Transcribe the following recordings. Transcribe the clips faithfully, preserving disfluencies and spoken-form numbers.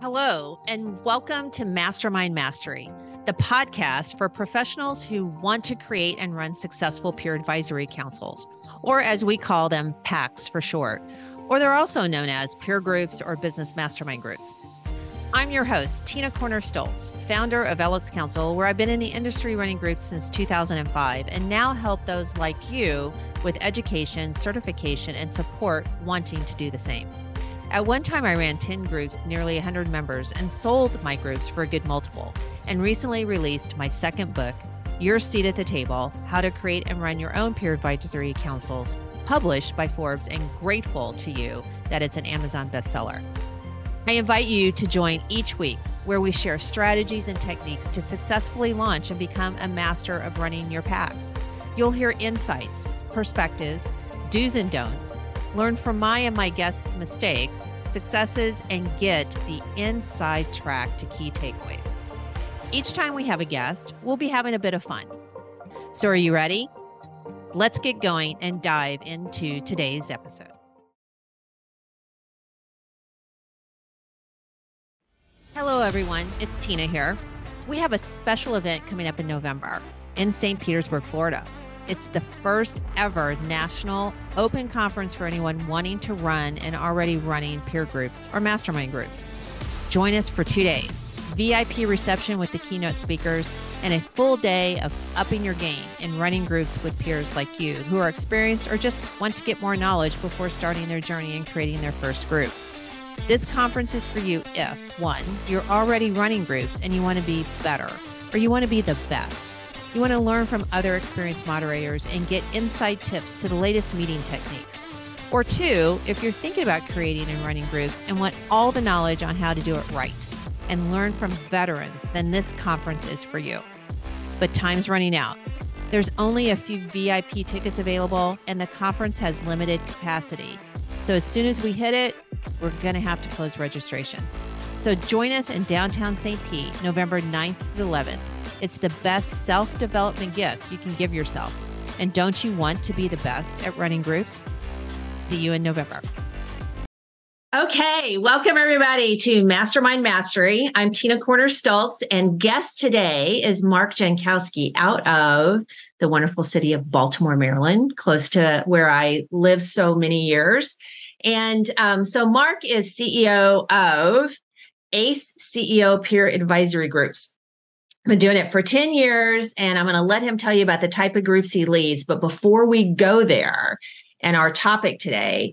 Hello, and welcome to Mastermind Mastery, the podcast for professionals who want to create and run successful peer advisory councils, or as we call them, PACs for short, or they're also known as peer groups or business mastermind groups. I'm your host, Tina Corner Stoltz, founder of L X Council, where I've been in the industry running groups since two thousand five and now help those like you with education, certification, and support wanting to do the same. At one time, I ran ten groups, nearly one hundred members, and sold my groups for a good multiple, and recently released my second book, Your Seat at the Table, How to Create and Run Your Own Peer Advisory Councils, published by Forbes, and grateful to you that it's an Amazon bestseller. I invite you to join each week where we share strategies and techniques to successfully launch and become a master of running your PACs. You'll hear insights, perspectives, do's and don'ts, learn from my and my guests' mistakes, successes, and get the inside track to key takeaways. Each time we have a guest, we'll be having a bit of fun. So are you ready? Let's get going and dive into today's episode. Hello, everyone. It's Tina here. We have a special event coming up in November in Saint Petersburg, Florida. It's the first ever national open conference for anyone wanting to run and already running peer groups or mastermind groups. Join us for two days, V I P reception with the keynote speakers, and a full day of upping your game and running groups with peers like you who are experienced or just want to get more knowledge before starting their journey and creating their first group. This conference is for you if, one, you're already running groups and you want to be better, or you want to be the best. You want to learn from other experienced moderators and get inside tips to the latest meeting techniques. Or two, if you're thinking about creating and running groups and want all the knowledge on how to do it right and learn from veterans, then this conference is for you. But time's running out. There's only a few V I P tickets available and the conference has limited capacity. So as soon as we hit it, we're going to have to close registration. So join us in downtown Saint Pete, November ninth to the eleventh. It's the best self-development gift you can give yourself. And don't you want to be the best at running groups? See you in November. Okay, welcome everybody to Mastermind Mastery. I'm Tina Corner Stoltz, and guest today is Mark Jankowski out of the wonderful city of Baltimore, Maryland, close to where I lived so many years. And um, so Mark is C E O of ACE C E O Peer Advisory Groups. I've been doing it for ten years, and I'm going to let him tell you about the type of groups he leads. But before we go there and our topic today,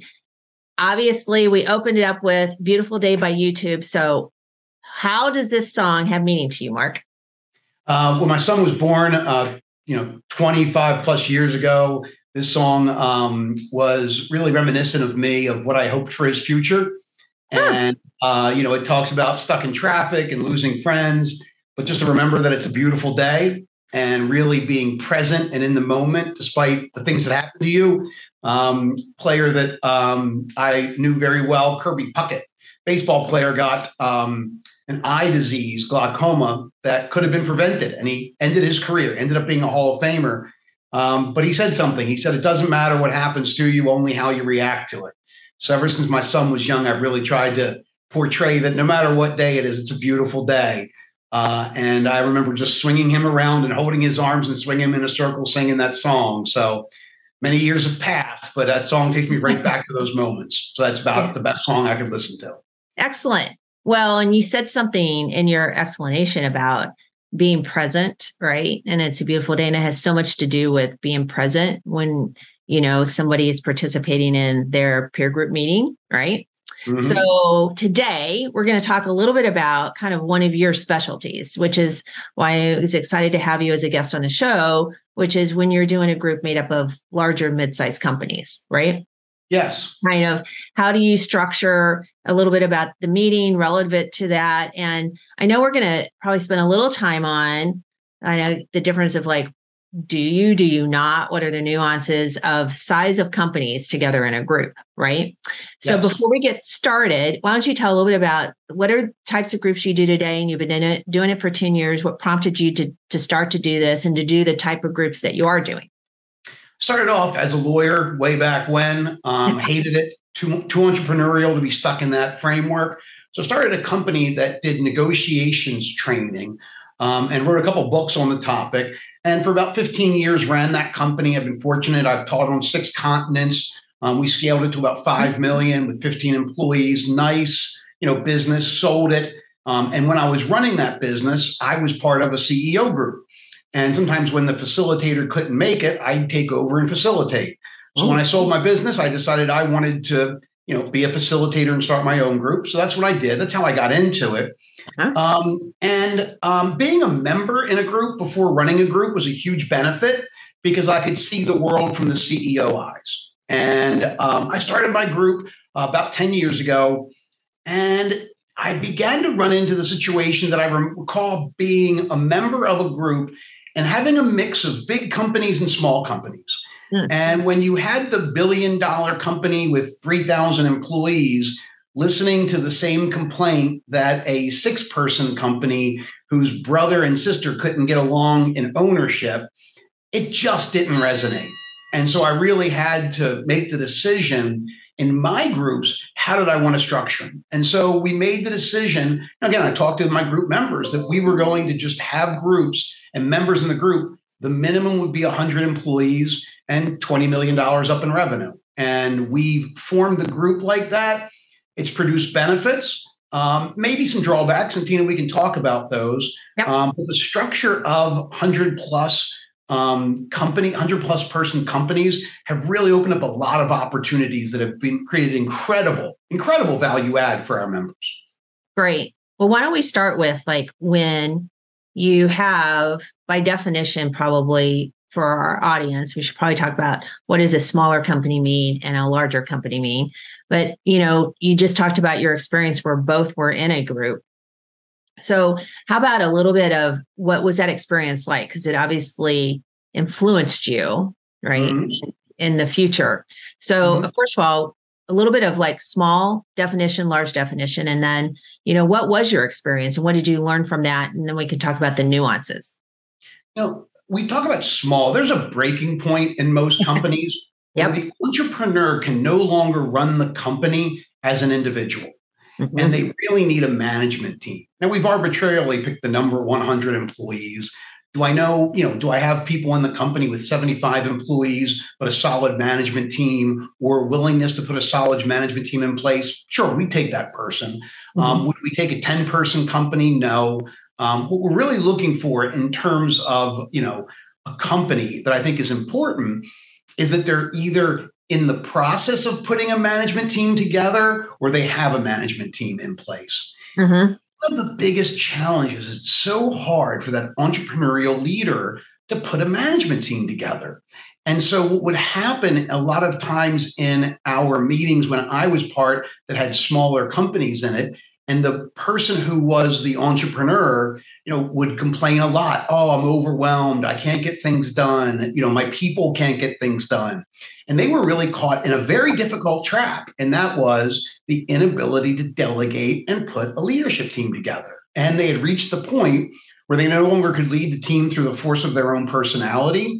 obviously, we opened it up with Beautiful Day by U two. So how does this song have meaning to you, Mark? Uh, when my son was born, uh, you know, twenty-five plus years ago, this song um, was really reminiscent of me, of what I hoped for his future. Huh. And, uh, you know, it talks about stuck in traffic and losing friends. But just to remember that it's a beautiful day and really being present and in the moment, despite the things that happen to you. Um, player that um, I knew very well, Kirby Puckett, baseball player, got um, an eye disease, glaucoma, that could have been prevented. And he ended his career, ended up being a Hall of Famer. Um, but he said something. He said, it doesn't matter what happens to you, only how you react to it. So ever since my son was young, I've really tried to portray that no matter what day it is, it's a beautiful day. Uh, and I remember just swinging him around and holding his arms and swinging him in a circle, singing that song. So many years have passed, but that song takes me right back to those moments. So that's about the best song I could listen to. Excellent. Well, and you said something in your explanation about being present, right? And it's a beautiful day. And it has so much to do with being present when, you know, somebody is participating in their peer group meeting, right? Mm-hmm. So today we're going to talk a little bit about kind of one of your specialties, which is why I was excited to have you as a guest on the show, which is when you're doing a group made up of larger mid-sized companies, right? Yes. Kind of how do you structure a little bit about the meeting relevant to that? And I know we're going to probably spend a little time on, I know the difference of like, do you, do you not? What are the nuances of size of companies together in a group, right? So yes. Before we get started, why don't you tell a little bit about what are types of groups you do today, and you've been in it, doing it for ten years. What prompted you to, to start to do this and to do the type of groups that you are doing? Started off as a lawyer way back when, um, hated it, too, too entrepreneurial to be stuck in that framework. So I started a company that did negotiations training um, and wrote a couple books on the topic. And for about fifteen years, ran that company. I've been fortunate. I've taught on six continents. Um, we scaled it to about five million with fifteen employees. Nice, you know, business, sold it. Um, and when I was running that business, I was part of a C E O group. And sometimes when the facilitator couldn't make it, I'd take over and facilitate. So when I sold my business, I decided I wanted to, you know, be a facilitator and start my own group. So that's what I did. That's how I got into it. Uh-huh. Um, and um, being a member in a group before running a group was a huge benefit because I could see the world from the C E O eyes. And um, I started my group uh, about ten years ago, and I began to run into the situation that I recall being a member of a group and having a mix of big companies and small companies. Mm. And when you had the billion dollar company with three thousand employees listening to the same complaint that a six person company whose brother and sister couldn't get along in ownership, it just didn't resonate. And so I really had to make the decision in my groups, how did I want to structure them? And so we made the decision. Again, I talked to my group members that we were going to just have groups and members in the group. The minimum would be one hundred employees and twenty million dollars up in revenue. And we formed the group like that. It's produced benefits, um, maybe some drawbacks. And Tina, we can talk about those. Yep. Um, but the structure of one hundred plus Um, company, one hundred plus person companies have really opened up a lot of opportunities that have been created incredible, incredible value add for our members. Great. Well, why don't we start with like when you have, by definition, probably for our audience, we should probably talk about what does a smaller company mean and a larger company mean. But, you know, you just talked about your experience where both were in a group. So how about a little bit of what was that experience like? Because it obviously influenced you, right, mm-hmm. in the future. So mm-hmm. first of all, a little bit of like small definition, large definition, and then, you know, what was your experience and what did you learn from that? And then we could talk about the nuances. You know, we talk about small. There's a breaking point in most companies yep. where the entrepreneur can no longer run the company as an individual. Mm-hmm. And they really need a management team. Now, we've arbitrarily picked the number one hundred employees. Do I know, you know, do I have people in the company with seventy-five employees, but a solid management team or willingness to put a solid management team in place? Sure, we take that person. Mm-hmm. Um, would we take a ten person company? No. Um, what we're really looking for in terms of, you know, a company that I think is important is that they're either in the process of putting a management team together, or they have a management team in place. Mm-hmm. One of the biggest challenges is it's so hard for that entrepreneurial leader to put a management team together. And so what would happen a lot of times in our meetings when I was part that had smaller companies in it, and the person who was the entrepreneur, you know, would complain a lot. Oh, I'm overwhelmed. I can't get things done. You know, my people can't get things done. And they were really caught in a very difficult trap. And that was the inability to delegate and put a leadership team together. And they had reached the point where they no longer could lead the team through the force of their own personality.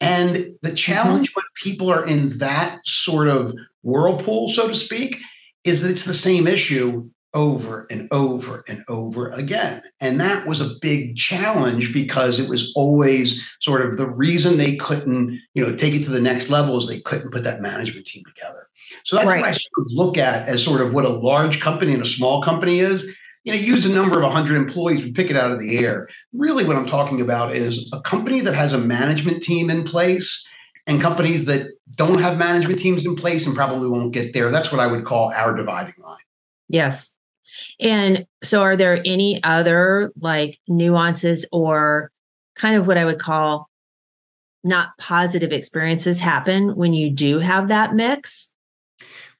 And the challenge mm-hmm. when people are in that sort of whirlpool, so to speak, is that it's the same issue over and over and over again. And that was a big challenge because it was always sort of the reason they couldn't, you know, take it to the next level is they couldn't put that management team together. So that's right. What I sort of look at as sort of what a large company and a small company is. You know, use a number of one hundred employees, we pick it out of the air. Really what I'm talking about is a company that has a management team in place and companies that don't have management teams in place and probably won't get there. That's what I would call our dividing line. Yes. And so are there any other like nuances or kind of what I would call not positive experiences happen when you do have that mix?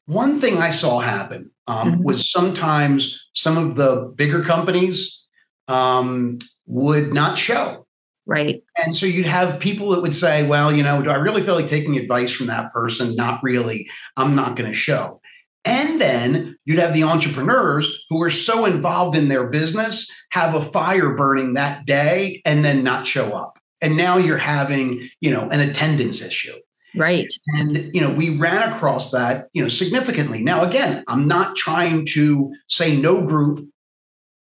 One thing I saw happen um, mm-hmm. was sometimes some of the bigger companies um, would not show. Right. And so you'd have people that would say, well, you know, do I really feel like taking advice from that person? Not really. I'm not going to show. And then you'd have the entrepreneurs who are so involved in their business, have a fire burning that day and then not show up. And now you're having, you know, an attendance issue. Right. And, you know, we ran across that, you know, significantly. Now, again, I'm not trying to say no group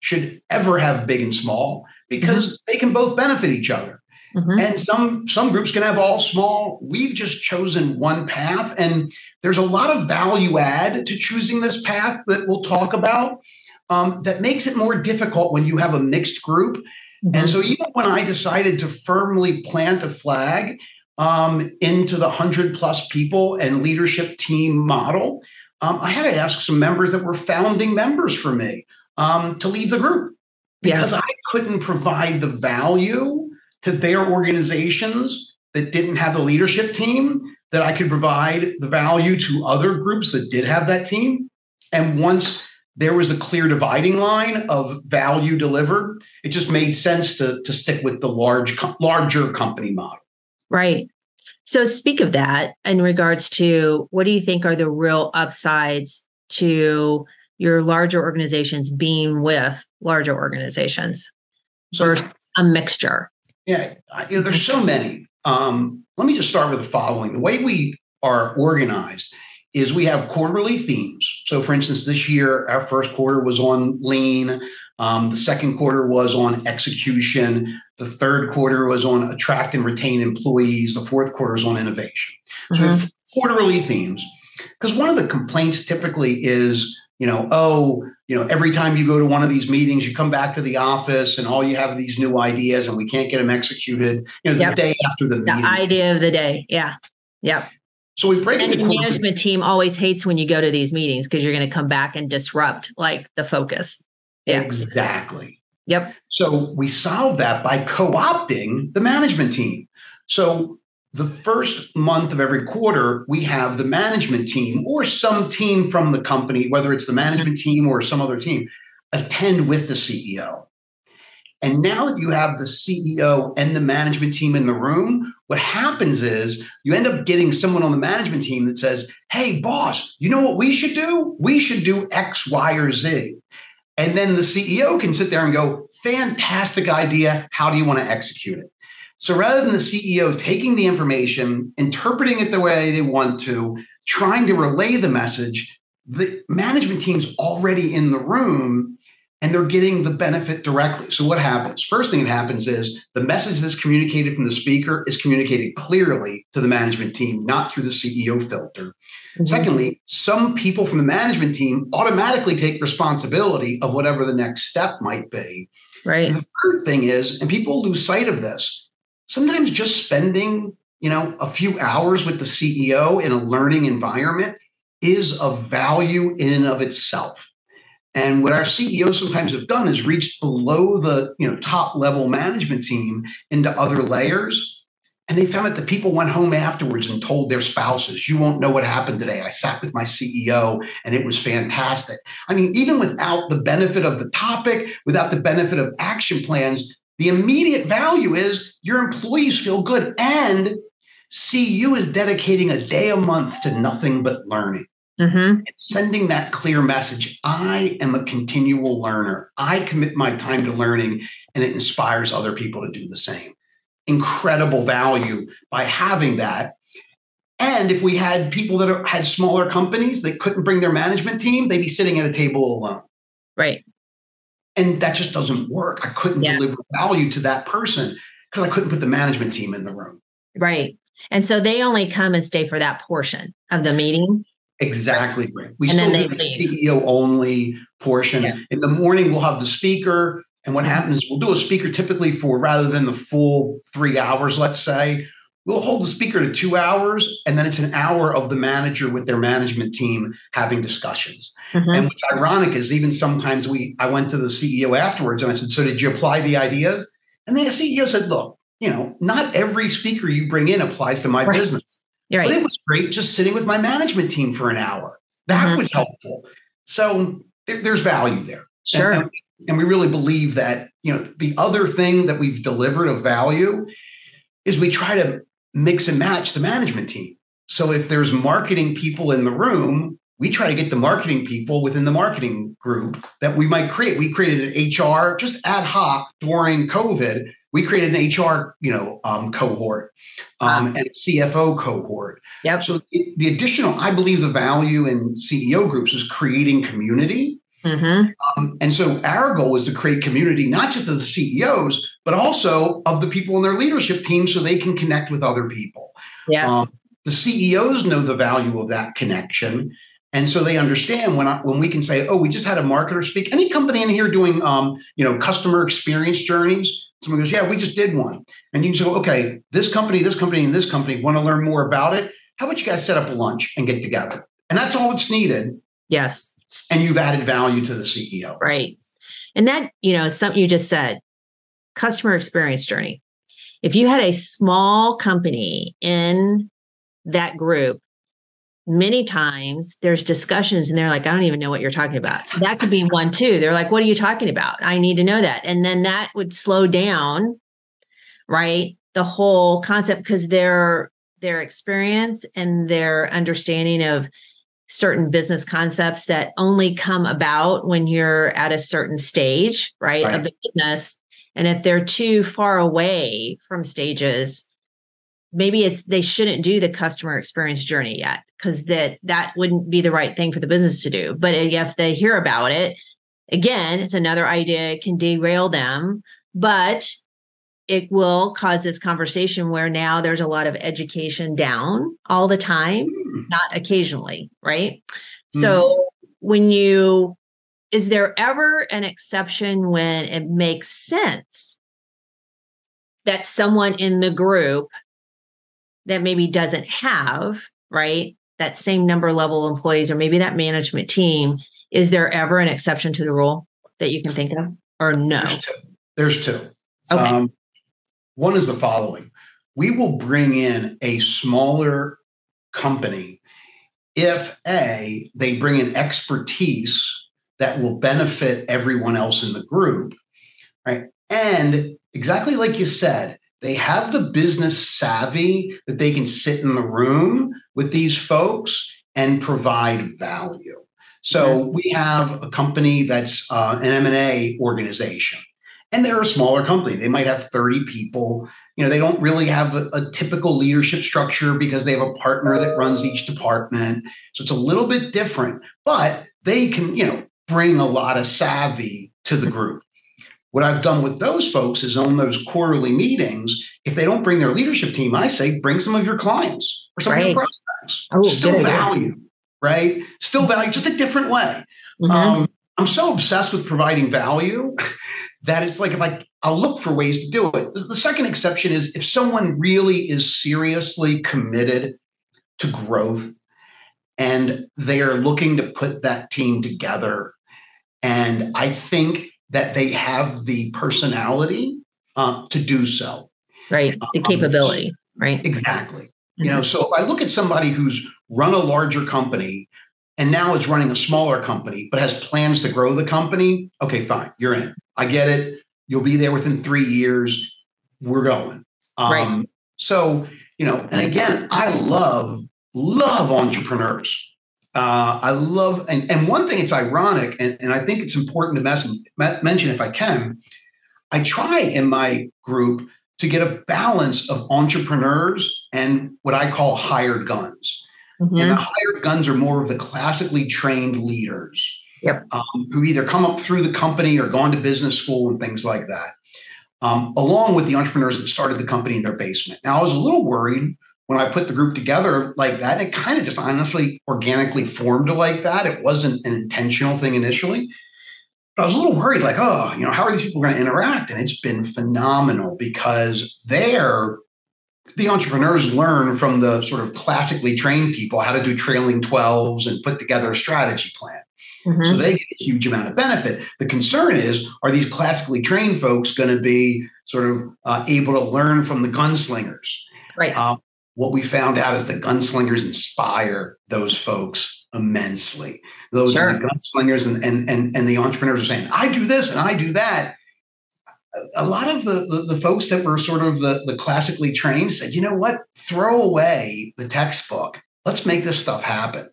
should ever have big and small, because mm-hmm. they can both benefit each other. Mm-hmm. And some some groups can have all small. We've just chosen one path. And there's a lot of value add to choosing this path that we'll talk about um, that makes it more difficult when you have a mixed group. Mm-hmm. And so even when I decided to firmly plant a flag um, into the one hundred plus people and leadership team model, um, I had to ask some members that were founding members for me um, to leave the group because yes. I couldn't provide the value to their organizations that didn't have the leadership team, that I could provide the value to other groups that did have that team. And once there was a clear dividing line of value delivered, it just made sense to, to stick with the large, larger company model. Right. So speak of that in regards to what do you think are the real upsides to your larger organizations being with larger organizations versus a mixture? Yeah, you know, there's so many. Um, let me just start with the following. The way we are organized is we have quarterly themes. So, for instance, this year, our first quarter was on lean. Um, the second quarter was on execution. The third quarter was on attract and retain employees. The fourth quarter is on innovation. So mm-hmm. we have quarterly themes. Because one of the complaints typically is, you know, oh, you know, every time you go to one of these meetings, you come back to the office and all you have are these new ideas and we can't get them executed, you know, the yep. day after the meeting. The idea of the day. Yeah. Yep. So we break it. And the management team always hates when you go to these meetings because you're going to come back and disrupt like the focus. Yeah. Exactly. Yep. So we solve that by co-opting the management team. So the first month of every quarter, we have the management team or some team from the company, whether it's the management team or some other team, attend with the C E O. And now that you have the C E O and the management team in the room, what happens is you end up getting someone on the management team that says, hey, boss, you know what we should do? We should do X, Y, or Z. And then the C E O can sit there and go, fantastic idea. How do you want to execute it? So rather than the C E O taking the information, interpreting it the way they want to, trying to relay the message, the management team's already in the room and they're getting the benefit directly. So what happens? First thing that happens is the message that's communicated from the speaker is communicated clearly to the management team, not through the C E O filter. Mm-hmm. Secondly, some people from the management team automatically take responsibility of whatever the next step might be. Right. And the third thing is, and people lose sight of this, sometimes just spending, you know, a few hours with the C E O in a learning environment is of value in and of itself. And what our C E Os sometimes have done is reached below the, you know, top level management team into other layers. And they found that the people went home afterwards and told their spouses, you won't know what happened today. I sat with my C E O and it was fantastic. I mean, even without the benefit of the topic, without the benefit of action plans, the immediate value is your employees feel good and C U is dedicating a day a month to nothing but learning. Mm-hmm. It's sending that clear message. I am a continual learner. I commit my time to learning and it inspires other people to do the same. Incredible value by having that. And if we had people that are, had smaller companies that couldn't bring their management team, they'd be sitting at a table alone. Right. And that just doesn't work. I couldn't yeah. deliver value to that person because I couldn't put the management team in the room. Right. And so they only come and stay for that portion of the meeting. Exactly. Right. We and still do the leave. C E O only portion. Yeah. In the morning, we'll have the speaker. And what happens, we'll do a speaker typically for, rather than the full three hours, let's say, we'll hold the speaker to two hours. And then it's an hour of the manager with their management team having discussions. Mm-hmm. And what's ironic is even sometimes we, I went to the C E O afterwards and I said, so did you apply the ideas? And the C E O said, look, you know, not every speaker you bring in applies to my right. business. You're right. But it was great just sitting with my management team for an hour. That mm-hmm. was helpful. So there, there's value there. Sure. And, and, and we really believe that, you know, the other thing that we've delivered of value is we try to mix and match the management team. So if there's marketing people in the room, we try to get the marketing people within the marketing group that we might create. We created an H R just ad hoc during COVID We created an H R, you know, um, cohort um, wow. and a C F O cohort. Yep. So the, the additional, I believe the value in C E O groups is creating community. Mm-hmm. Um, and so our goal is to create community, not just of the C E Os, but also of the people in their leadership team so they can connect with other people. Yes. Um, the C E Os know the value of that connection. And so they understand when I, when we can say, oh, we just had a marketer speak. Any company in here doing, um, you know, customer experience journeys? Someone goes, yeah, we just did one. And you can say, okay, this company, this company, and this company want to learn more about it. How about you guys set up a lunch and get together? And that's all that's needed. Yes. And you've added value to the C E O. Right. And that, you know, something you just said, customer experience journey. If you had a small company in that group, many times there's discussions and they're like, I don't even know what you're talking about. So that could be one too. They're like, what are you talking about? I need to know that. And then that would slow down, right? The whole concept, because their, their experience and their understanding of certain business concepts that only come about when you're at a certain stage, right, right. of the business. And if they're too far away from stages, maybe it's they shouldn't do the customer experience journey yet, because that that wouldn't be the right thing for the business to do. But if they hear about it, again, it's another idea, it can derail them, but it will cause this conversation where now there's a lot of education down all the time, not occasionally, right? Mm-hmm. So when you, is there ever an exception when it makes sense that someone in the group that maybe doesn't have, right, that same number level of employees or maybe that management team, is there ever an exception to the rule that you can think of, or no? There's two. There's two. Okay. Um, one is the following. We will bring in a smaller company if A, they bring in expertise that will benefit everyone else in the group, right? And exactly like you said, they have the business savvy that they can sit in the room with these folks and provide value. So yeah. we have a company that's uh, an M and A organization, and they're a smaller company. They might have thirty people. You know, they don't really have a, a typical leadership structure because they have a partner that runs each department. So it's a little bit different, but they can, you know, bring a lot of savvy to the group. What I've done with those folks is on those quarterly meetings, if they don't bring their leadership team, I say, bring some of your clients or some right. of your prospects. Oh, Still good. value, right? Still value, just a different way. Mm-hmm. Um, I'm so obsessed with providing value that it's like, if I, I'll look for ways to do it. The, the second exception is if someone really is seriously committed to growth and they are looking to put that team together. And I think that they have the personality uh, to do so. Right, the um, capability, right? Exactly. Mm-hmm. You know, so if I look at somebody who's run a larger company and now is running a smaller company, but has plans to grow the company, okay, fine, you're in. I get it. You'll be there within three years. We're going. Um, right. So, you know, and again, I love, love entrepreneurs. Uh, I love, and, and one thing, it's ironic, and, and I think it's important to mes- mention if I can, I try in my group to get a balance of entrepreneurs and what I call hired guns. Mm-hmm. And the hired guns are more of the classically trained leaders yep. um, who either come up through the company or gone to business school and things like that, um, along with the entrepreneurs that started the company in their basement. Now, I was a little worried when I put the group together like that, it kind of just honestly organically formed like that. It wasn't an intentional thing initially, but I was a little worried like, oh, you know, how are these people going to interact? And it's been phenomenal because they're, the entrepreneurs learn from the sort of classically trained people how to do trailing twelves and put together a strategy plan. Mm-hmm. So they get a huge amount of benefit. The concern is, are these classically trained folks going to be sort of uh, able to learn from the gunslingers? Right. Um, What we found out is the gunslingers inspire those folks immensely. Those sure. are the gunslingers and, and, and, and the entrepreneurs are saying, I do this and I do that. A lot of the, the, the folks that were sort of the, the classically trained said, you know what, throw away the textbook. Let's make this stuff happen.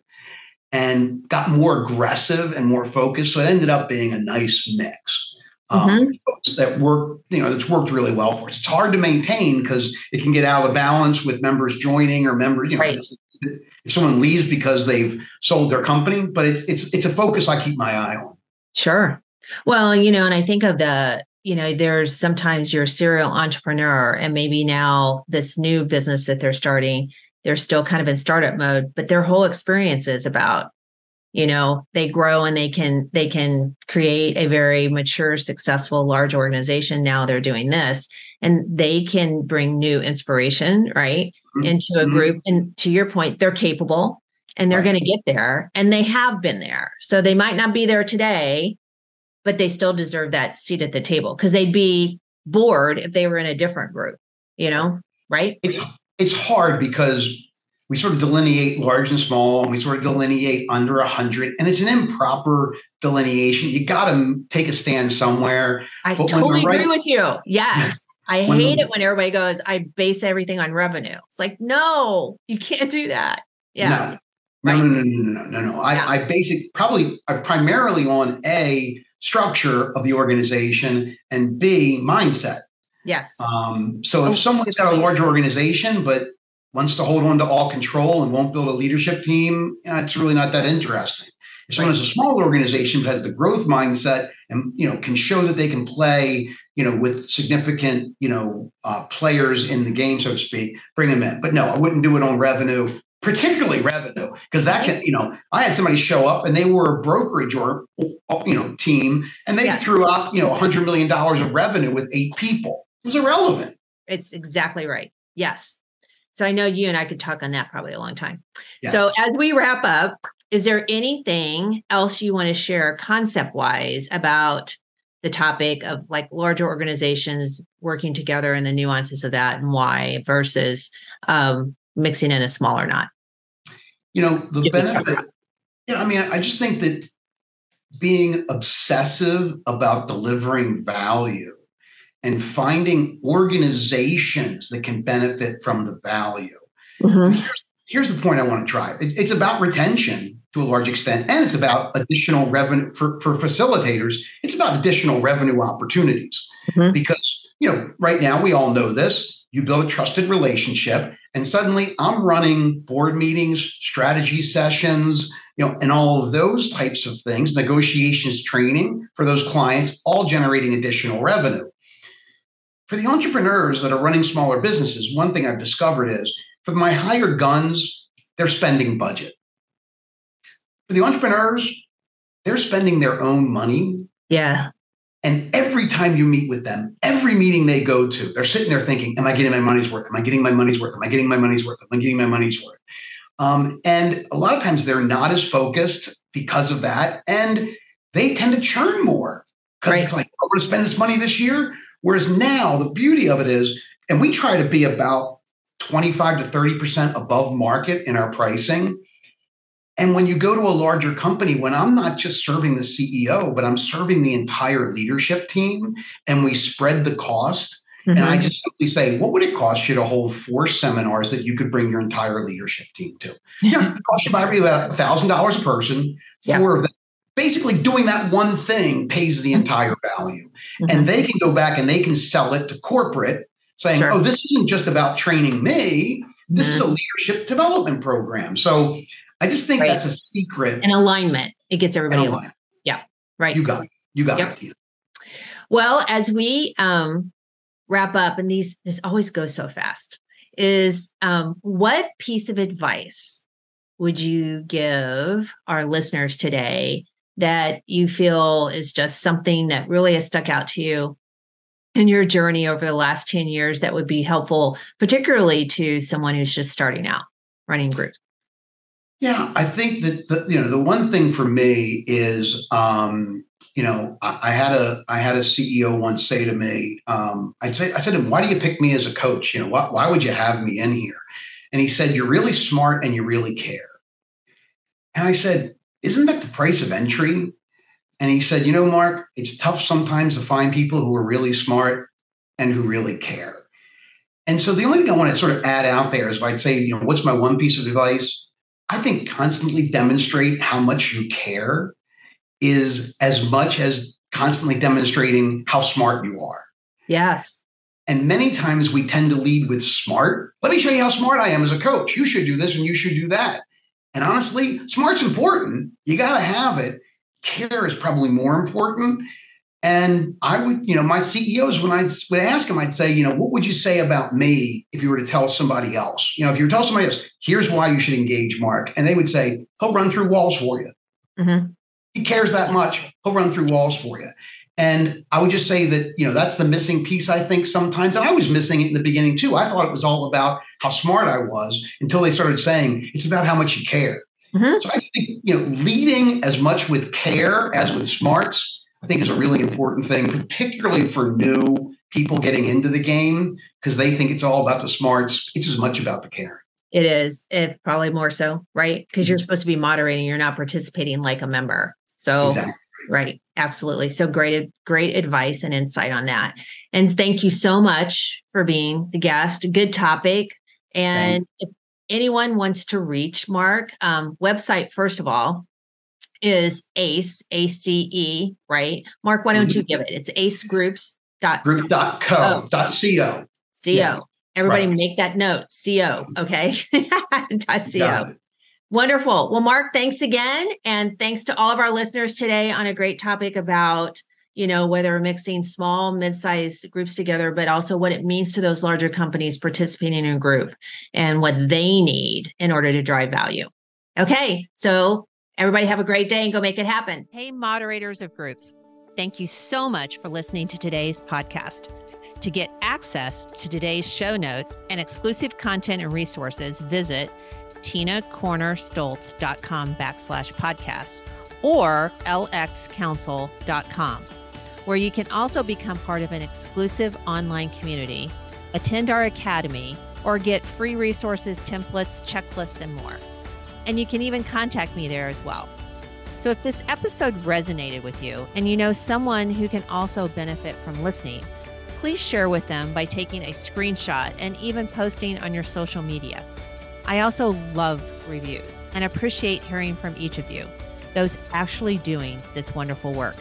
And got more aggressive and more focused. So it ended up being a nice mix. um, mm-hmm. folks that work, you know, that's worked really well for us. It's hard to maintain because it can get out of balance with members joining or members, you know, right. if someone leaves because they've sold their company, but it's, it's, it's a focus I keep my eye on. Sure. Well, you know, and I think of the, you know, there's sometimes you're a serial entrepreneur and maybe now this new business that they're starting, they're still kind of in startup mode, but their whole experience is about, you know, they grow and they can, they can create a very mature, successful, large organization. Now they're doing this and they can bring new inspiration, right, into a group. And to your point, they're capable and they're right. going to get there and they have been there. So they might not be there today, but they still deserve that seat at the table because they'd be bored if they were in a different group, you know, right? It, it's hard because we sort of delineate large and small and we sort of delineate under one hundred and it's an improper delineation. You got to take a stand somewhere. I but totally right- agree with you. Yes. I when hate the, it when everybody goes, I base everything on revenue. It's like, no, you can't do that. Yeah. No, no, right. no, no, no, no, no, no. I, yeah. I base it probably I primarily on A, structure of the organization, and B, mindset. Yes. Um, so oh, if someone's got a large organization, but wants to hold on to all control and won't build a leadership team, it's really not that interesting. If someone right. is a small organization but has the growth mindset and, you know, can show that they can play, you know, with significant, you know, uh, players in the game, so to speak, bring them in. But no, I wouldn't do it on revenue, particularly revenue, because that can, you know, I had somebody show up and they were a brokerage or, you know, team and they yeah. threw up, you know, one hundred million dollars of revenue with eight people. It was irrelevant. It's exactly right. Yes. So I know you and I could talk on that probably a long time. Yes. So as we wrap up, is there anything else you want to share concept-wise about the topic of like larger organizations working together and the nuances of that and why versus um, mixing in a small or not? You know, the benefit, yeah, I mean, I just think that being obsessive about delivering value and finding organizations that can benefit from the value. Mm-hmm. Here's, here's the point I want to try. It, it's about retention to a large extent, and it's about additional revenue for, for facilitators. It's about additional revenue opportunities mm-hmm. because, you know, right now we all know this. You build a trusted relationship and suddenly I'm running board meetings, strategy sessions, you know, and all of those types of things, negotiations, training for those clients, all generating additional revenue. For the entrepreneurs that are running smaller businesses, one thing I've discovered is for my higher guns, they're spending budget. For the entrepreneurs, they're spending their own money. Yeah. And every time you meet with them, every meeting they go to, they're sitting there thinking, am I getting my money's worth? Am I getting my money's worth? Am I getting my money's worth? Am I getting my money's worth? Um, and a lot of times they're not as focused because of that. And they tend to churn more because right. it's like, I'm going to spend this money this year. Whereas now the beauty of it is, and we try to be about twenty-five to thirty percent above market in our pricing. And when you go to a larger company, when I'm not just serving the C E O, but I'm serving the entire leadership team and we spread the cost. Mm-hmm. And I just simply say, what would it cost you to hold four seminars that you could bring your entire leadership team to? You know, it costs you probably about one thousand dollars a person. Yeah. Four of them. Basically doing that one thing pays the entire value. Mm-hmm. And they can go back and they can sell it to corporate saying, sure. oh, this isn't just about training me. This mm-hmm. is a leadership development program. So I just think right. that's a secret. And alignment. It gets everybody aligned. aligned. Yeah. Right. You got it. You got yep. it. Tina. Well, as we um, wrap up, and these this always goes so fast, is um, what piece of advice would you give our listeners today that you feel is just something that really has stuck out to you in your journey over the last ten years that would be helpful, particularly to someone who's just starting out running groups? Yeah, I think that the, you know, the one thing for me is, um, you know, I, I had a I had a C E O once say to me, um, I'd say I said to him, why do you pick me as a coach? You know, why, why would you have me in here? And he said, you're really smart and you really care. And I said, isn't that the price of entry? And he said, you know, Mark, it's tough sometimes to find people who are really smart and who really care. And so the only thing I want to sort of add out there is if I'd say, you know, what's my one piece of advice? I think constantly demonstrate how much you care is as much as constantly demonstrating how smart you are. Yes. And many times we tend to lead with smart. Let me show you how smart I am as a coach. You should do this and you should do that. And honestly, smart's important. You got to have it. Care is probably more important. And I would, you know, my C E Os, when I would ask them, I'd say, you know, what would you say about me if you were to tell somebody else? You know, if you were to tell somebody else, here's why you should engage Mark. And they would say, he'll run through walls for you. Mm-hmm. He cares that much. He'll run through walls for you. And I would just say that, you know, that's the missing piece, I think, sometimes. And I was missing it in the beginning, too. I thought it was all about how smart I was until they started saying it's about how much you care. Mm-hmm. So I think, you know, leading as much with care as with smarts, I think, is a really important thing, particularly for new people getting into the game, because they think it's all about the smarts. It's as much about the care. It is. It probably more so, right? Because you're supposed to be moderating. You're not participating like a member. So. Exactly. Right. Absolutely. So great, great advice and insight on that. And thank you so much for being the guest. Good topic. And Thanks. If anyone wants to reach Mark, um, website, first of all, is ACE, A C E, right? Mark, why don't you give it? It's acegroups dot co. Group dot co. Co. Yeah. Everybody right. Make that note. Co. Okay. dot co. Wonderful. Well, Mark, thanks again. And thanks to all of our listeners today on a great topic about, you know, whether mixing small, mid-sized groups together, but also what it means to those larger companies participating in a group and what they need in order to drive value. Okay. So everybody have a great day and go make it happen. Hey, moderators of groups. Thank you so much for listening to today's podcast. To get access to today's show notes and exclusive content and resources, visit tinacornerstoltz.com backslash podcast or l x council dot com, where you can also become part of an exclusive online community, attend our academy, or get free resources, templates, checklists, and more. And you can even contact me there as well. So if this episode resonated with you and you know someone who can also benefit from listening, please share with them by taking a screenshot and even posting on your social media. I also love reviews and appreciate hearing from each of you, those actually doing this wonderful work.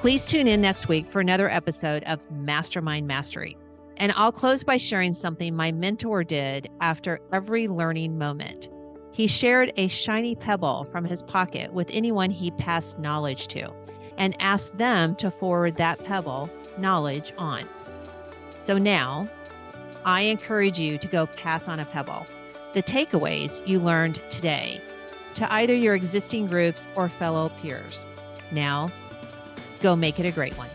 Please tune in next week for another episode of Mastermind Mastery. And I'll close by sharing something my mentor did after every learning moment. He shared a shiny pebble from his pocket with anyone he passed knowledge to and asked them to forward that pebble knowledge on. So now I encourage you to go pass on a pebble, the takeaways you learned today, to either your existing groups or fellow peers. Now, go make it a great one.